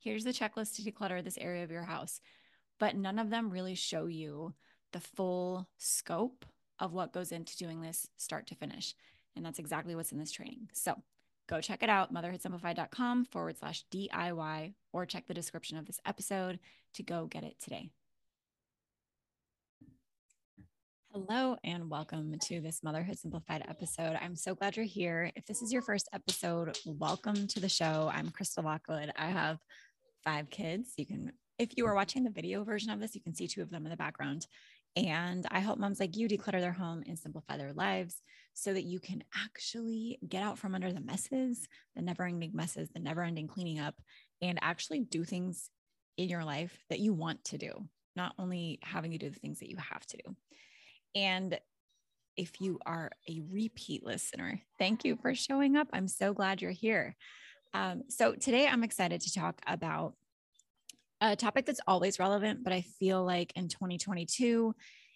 here's the checklist to declutter this area of your house, but none of them really show you the full scope of what goes into doing this start to finish. And that's exactly what's in this training. So go check it out, motherhoodsimplified.com/DIY, or check the description of this episode to go get it today. Hello, and welcome to this Motherhood Simplified episode. I'm so glad you're here. If this is your first episode, welcome to the show. I'm Krista Lockwood. I have 5 kids. You can, if you are watching the video version of this, you can see 2 of them in the background. And I help moms like you declutter their home and simplify their lives so that you can actually get out from under the messes, the never-ending messes, the never-ending cleaning up, and actually do things in your life that you want to do, not only having you do the things that you have to do. And if you are a repeat listener, thank you for showing up. I'm so glad you're here. So today I'm excited to talk about a topic that's always relevant, but I feel like in 2022,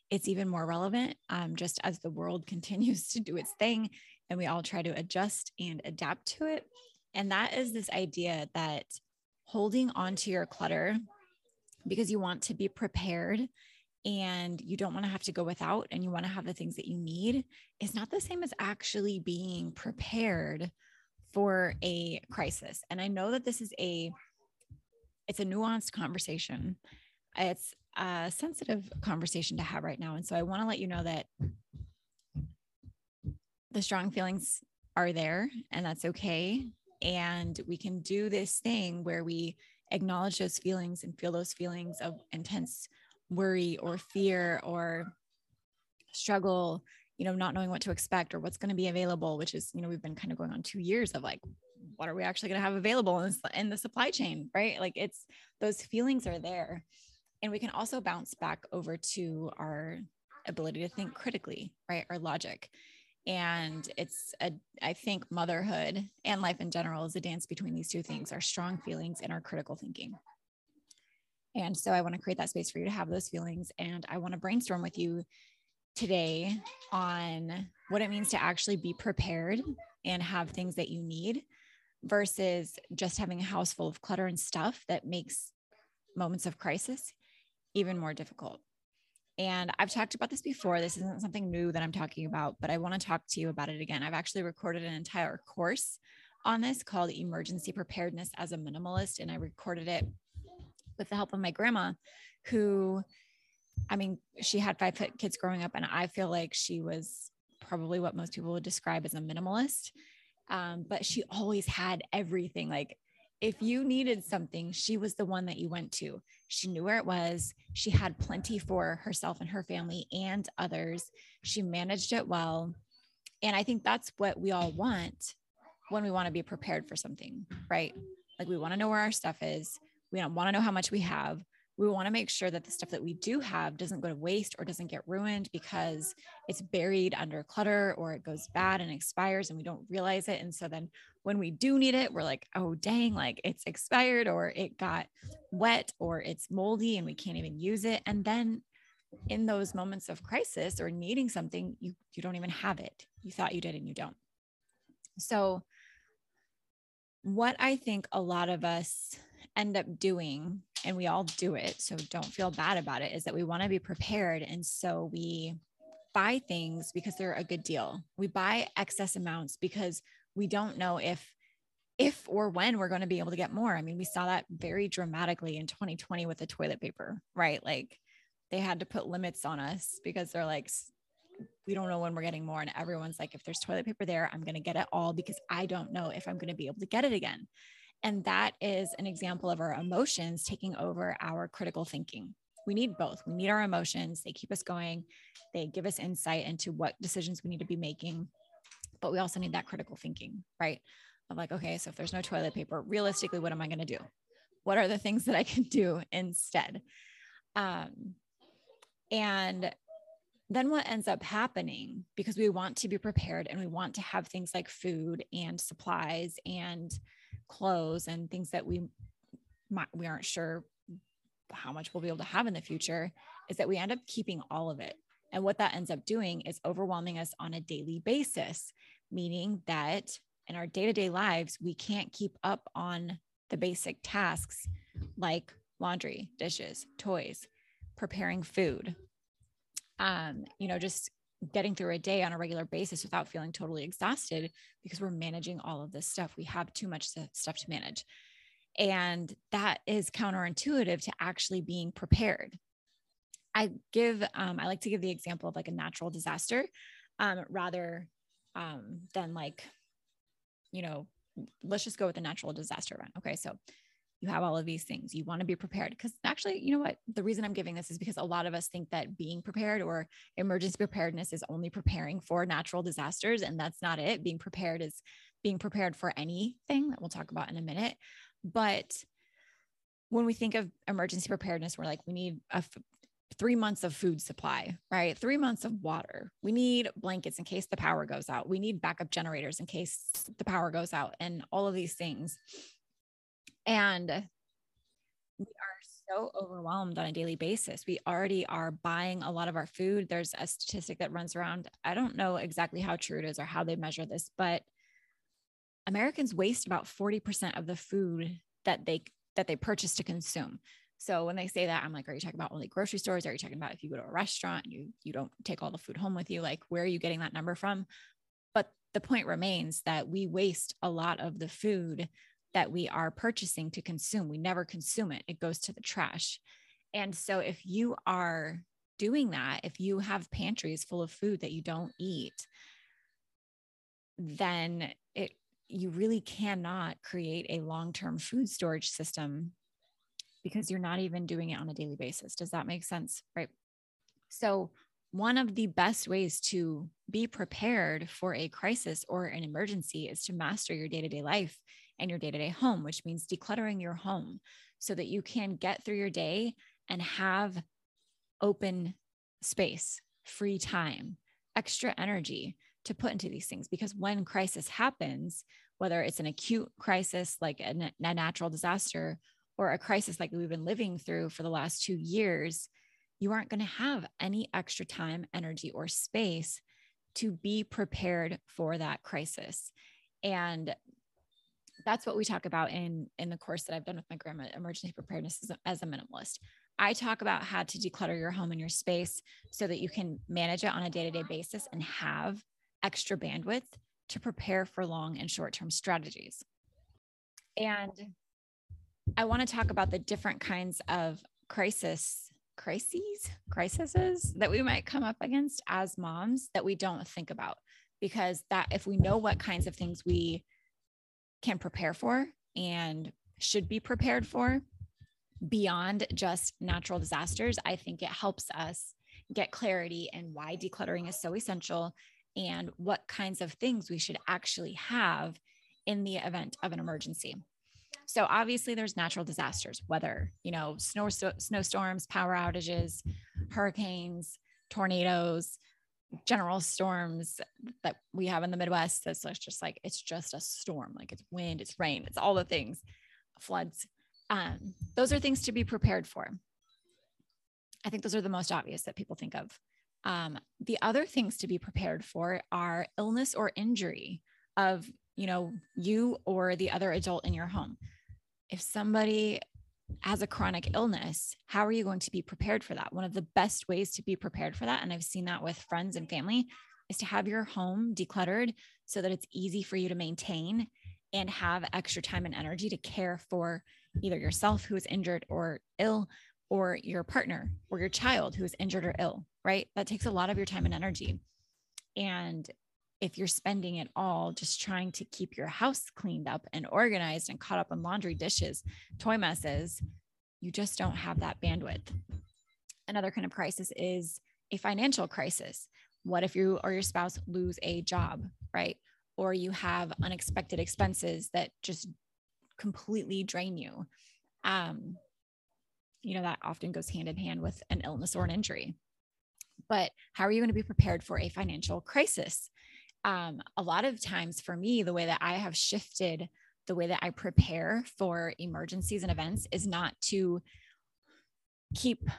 it's even more relevant just as the world continues to do its thing and we all try to adjust and adapt to it. And that is this idea that holding on to your clutter because you want to be prepared and you don't want to have to go without and you want to have the things that you need is not the same as actually being prepared for a crisis. And I know that this is it's a nuanced conversation. It's a sensitive conversation to have right now. And so I want to let you know that the strong feelings are there and that's okay. And we can do this thing where we acknowledge those feelings and feel those feelings of intense worry or fear or struggle, you know, not knowing what to expect or what's going to be available, which is, you know, we've been kind of going on 2 years of like, what are we actually going to have available in the supply chain, right? Like it's, those feelings are there. And we can also bounce back over to our ability to think critically, right? Our logic. And it's I think motherhood and life in general is a dance between these two things, our strong feelings and our critical thinking. And so I want to create that space for you to have those feelings. And I want to brainstorm with you today on what it means to actually be prepared and have things that you need versus just having a house full of clutter and stuff that makes moments of crisis even more difficult. And I've talked about this before. This isn't something new that I'm talking about, but I want to talk to you about it again. I've actually recorded an entire course on this called Emergency Preparedness as a Minimalist. And I recorded it with the help of my grandma, who, I mean, she had 5 kids growing up, and I feel like she was probably what most people would describe as a minimalist. But she always had everything. Like, if you needed something, she was the one that you went to. She knew where it was. She had plenty for herself and her family and others. She managed it well. And I think that's what we all want when we want to be prepared for something, right? Like, we want to know where our stuff is. We don't want to know how much we have. We want to make sure that the stuff that we do have doesn't go to waste or doesn't get ruined because it's buried under clutter, or it goes bad and expires and we don't realize it. And so then when we do need it, we're like, oh dang, like it's expired, or it got wet, or it's moldy and we can't even use it. And then in those moments of crisis or needing something, you don't even have it. You thought you did and you don't. So what I think a lot of us end up doing, and we all do it, so don't feel bad about it, is that we want to be prepared. And so we buy things because they're a good deal. We buy excess amounts because we don't know if or when we're going to be able to get more. I mean, we saw that very dramatically in 2020 with the toilet paper, right? Like, they had to put limits on us because they're like, we don't know when we're getting more. And everyone's like, if there's toilet paper there, I'm going to get it all because I don't know if I'm going to be able to get it again. And that is an example of our emotions taking over our critical thinking. We need both. We need our emotions. They keep us going. They give us insight into what decisions we need to be making. But we also need that critical thinking, right? Of like, okay, so if there's no toilet paper, realistically, what am I going to do? What are the things that I can do instead? And then what ends up happening, because we want to be prepared and we want to have things like food and supplies and clothes and things that we aren't sure how much we'll be able to have in the future, is that we end up keeping all of it. And what that ends up doing is overwhelming us on a daily basis, meaning that in our day-to-day lives, we can't keep up on the basic tasks like laundry, dishes, toys, preparing food, just getting through a day on a regular basis without feeling totally exhausted, because we're managing all of this stuff. We have too much stuff to manage. And that is counterintuitive to actually being prepared. I like to give the example of like a natural disaster, rather than like, let's just go with a natural disaster event. Okay. So you have all of these things. You want to be prepared because actually, you know what? The reason I'm giving this is because a lot of us think that being prepared or emergency preparedness is only preparing for natural disasters. And that's not it. Being prepared is being prepared for anything that we'll talk about in a minute. But when we think of emergency preparedness, we're like, we need 3 months of food supply, right? 3 months of water. We need blankets in case the power goes out. We need backup generators in case the power goes out and all of these things. And we are so overwhelmed on a daily basis. We already are buying a lot of our food. There's a statistic that runs around. I don't know exactly how true it is or how they measure this, but Americans waste about 40% of the food that they purchase to consume. So when they say that, I'm like, are you talking about only grocery stores? Are you talking about if you go to a restaurant, you don't take all the food home with you? Like, where are you getting that number from? But the point remains that we waste a lot of the food that we are purchasing to consume. We never consume it. It goes to the trash. And so if you are doing that, if you have pantries full of food that you don't eat, then you really cannot create a long-term food storage system because you're not even doing it on a daily basis. Does that make sense? Right? So one of the best ways to be prepared for a crisis or an emergency is to master your day-to-day life and your day-to-day home, which means decluttering your home so that you can get through your day and have open space, free time, extra energy to put into these things, because when crisis happens, whether it's an acute crisis like a natural disaster or a crisis like we've been living through for the last 2 years, you aren't going to have any extra time, energy, or space to be prepared for that crisis. And that's what we talk about in the course that I've done with my grandma, Emergency Preparedness as a Minimalist. I talk about how to declutter your home and your space so that you can manage it on a day-to-day basis and have extra bandwidth to prepare for long and short-term strategies. And I want to talk about the different kinds of crises that we might come up against as moms that we don't think about, because that if we know what kinds of things we can prepare for and should be prepared for beyond just natural disasters, I think it helps us get clarity in why decluttering is so essential and what kinds of things we should actually have in the event of an emergency. So obviously there's natural disasters, whether, snowstorms, power outages, hurricanes, tornadoes, general storms that we have in the Midwest. That's just like, it's just a storm. Like it's wind, it's rain, it's all the things, floods. Those are things to be prepared for. I think those are the most obvious that people think of. The other things to be prepared for are illness or injury of, you or the other adult in your home. If somebody has a chronic illness, how are you going to be prepared for that? One of the best ways to be prepared for that, and I've seen that with friends and family, is to have your home decluttered so that it's easy for you to maintain and have extra time and energy to care for either yourself who is injured or ill, or your partner or your child who is injured or ill, right? That takes a lot of your time and energy. And if you're spending it all just trying to keep your house cleaned up and organized and caught up on laundry, dishes, toy messes, you just don't have that bandwidth. Another kind of crisis is a financial crisis. What if you or your spouse lose a job, right? Or you have unexpected expenses that just completely drain you. That often goes hand in hand with an illness or an injury. But how are you going to be prepared for a financial crisis? A lot of times for me, the way that I have shifted the way that I prepare for emergencies and events is not to keep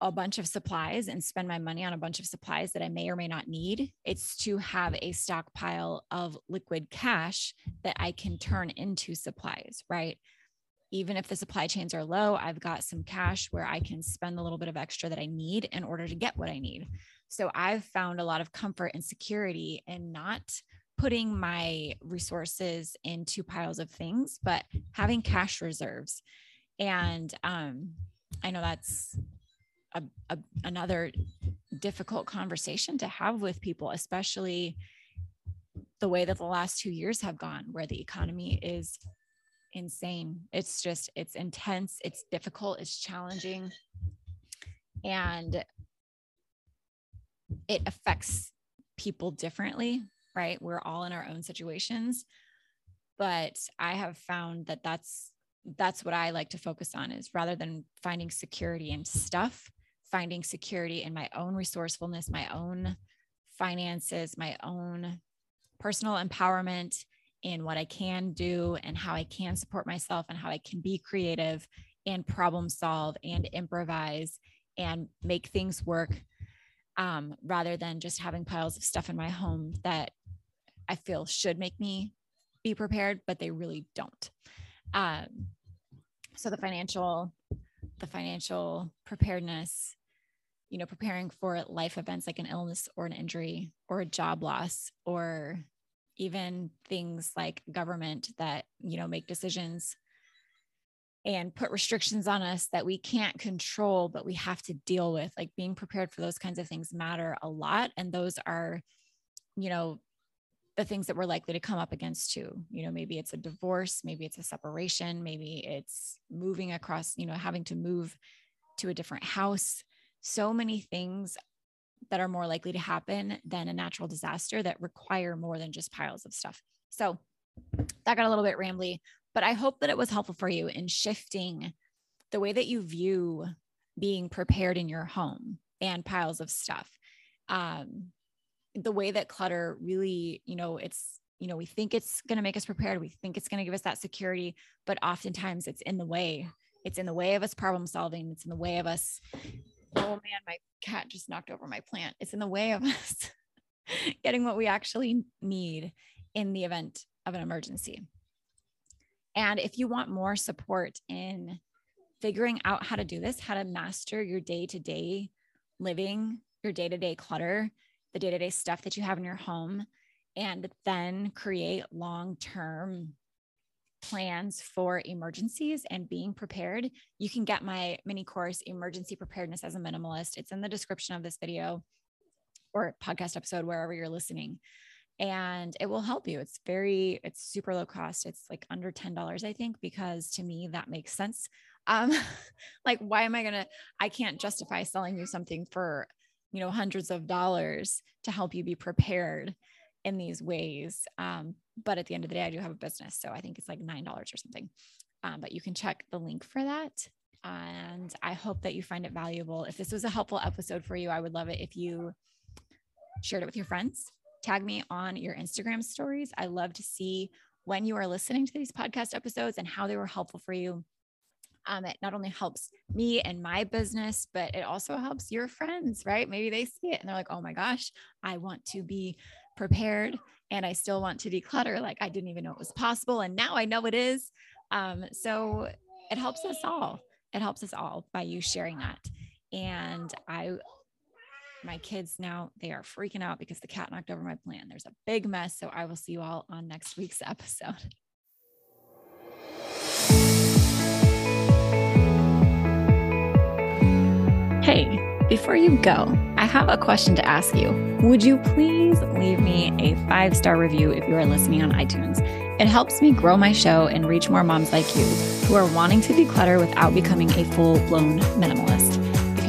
a bunch of supplies and spend my money on a bunch of supplies that I may or may not need. It's to have a stockpile of liquid cash that I can turn into supplies, right? Even if the supply chains are low, I've got some cash where I can spend a little bit of extra that I need in order to get what I need. So I've found a lot of comfort and security in not putting my resources into piles of things, but having cash reserves. And I know that's another difficult conversation to have with people, especially the way that the last 2 years have gone, where the economy is insane. It's intense, it's difficult, it's challenging. And it affects people differently, right? We're all in our own situations, but I have found that that's what I like to focus on, is rather than finding security in stuff, finding security in my own resourcefulness, my own finances, my own personal empowerment, in what I can do and how I can support myself and how I can be creative and problem solve and improvise and make things work, rather than just having piles of stuff in my home that I feel should make me be prepared, but they really don't. So the financial preparedness, preparing for life events like an illness or an injury or a job loss, or even things like government that, make decisions and put restrictions on us that we can't control, but we have to deal with. Like, being prepared for those kinds of things matter a lot. And those are, the things that we're likely to come up against too. Maybe it's a divorce, maybe it's a separation, maybe it's moving across, having to move to a different house. So many things that are more likely to happen than a natural disaster that require more than just piles of stuff. So that got a little bit rambly, but I hope that it was helpful for you in shifting the way that you view being prepared in your home and piles of stuff. the way that clutter really, it's, we think it's going to make us prepared. We think it's going to give us that security, but oftentimes it's in the way. It's in the way of us problem solving. It's in the way of us. Oh man, my cat just knocked over my plant. It's in the way of us getting what we actually need in the event of an emergency. And if you want more support in figuring out how to do this, how to master your day-to-day living, your day-to-day clutter, the day-to-day stuff that you have in your home, and then create long-term plans for emergencies and being prepared, you can get my mini course, Emergency Preparedness as a Minimalist. It's in the description of this video or podcast episode, wherever you're listening. And it will help you. It's super low cost. It's like under $10, I think, because to me, that makes sense. Like, why am I can't justify selling you something for, hundreds of dollars to help you be prepared in these ways. But at the end of the day, I do have a business. So I think it's like $9 or something. But you can check the link for that. And I hope that you find it valuable. If this was a helpful episode for you, I would love it if you shared it with your friends. Tag me on your Instagram stories. I love to see when you are listening to these podcast episodes and how they were helpful for you. It not only helps me and my business, but it also helps your friends, right? Maybe they see it and they're like, oh my gosh, I want to be prepared and I still want to declutter. Like I didn't even know it was possible. And now I know it is. So it helps us all. It helps us all by you sharing that. And my kids now, they are freaking out because the cat knocked over my plant. There's a big mess. So I will see you all on next week's episode. Hey, before you go, I have a question to ask you. Would you please leave me a 5-star review if you are listening on iTunes? It helps me grow my show and reach more moms like you who are wanting to declutter without becoming a full-blown minimalist. If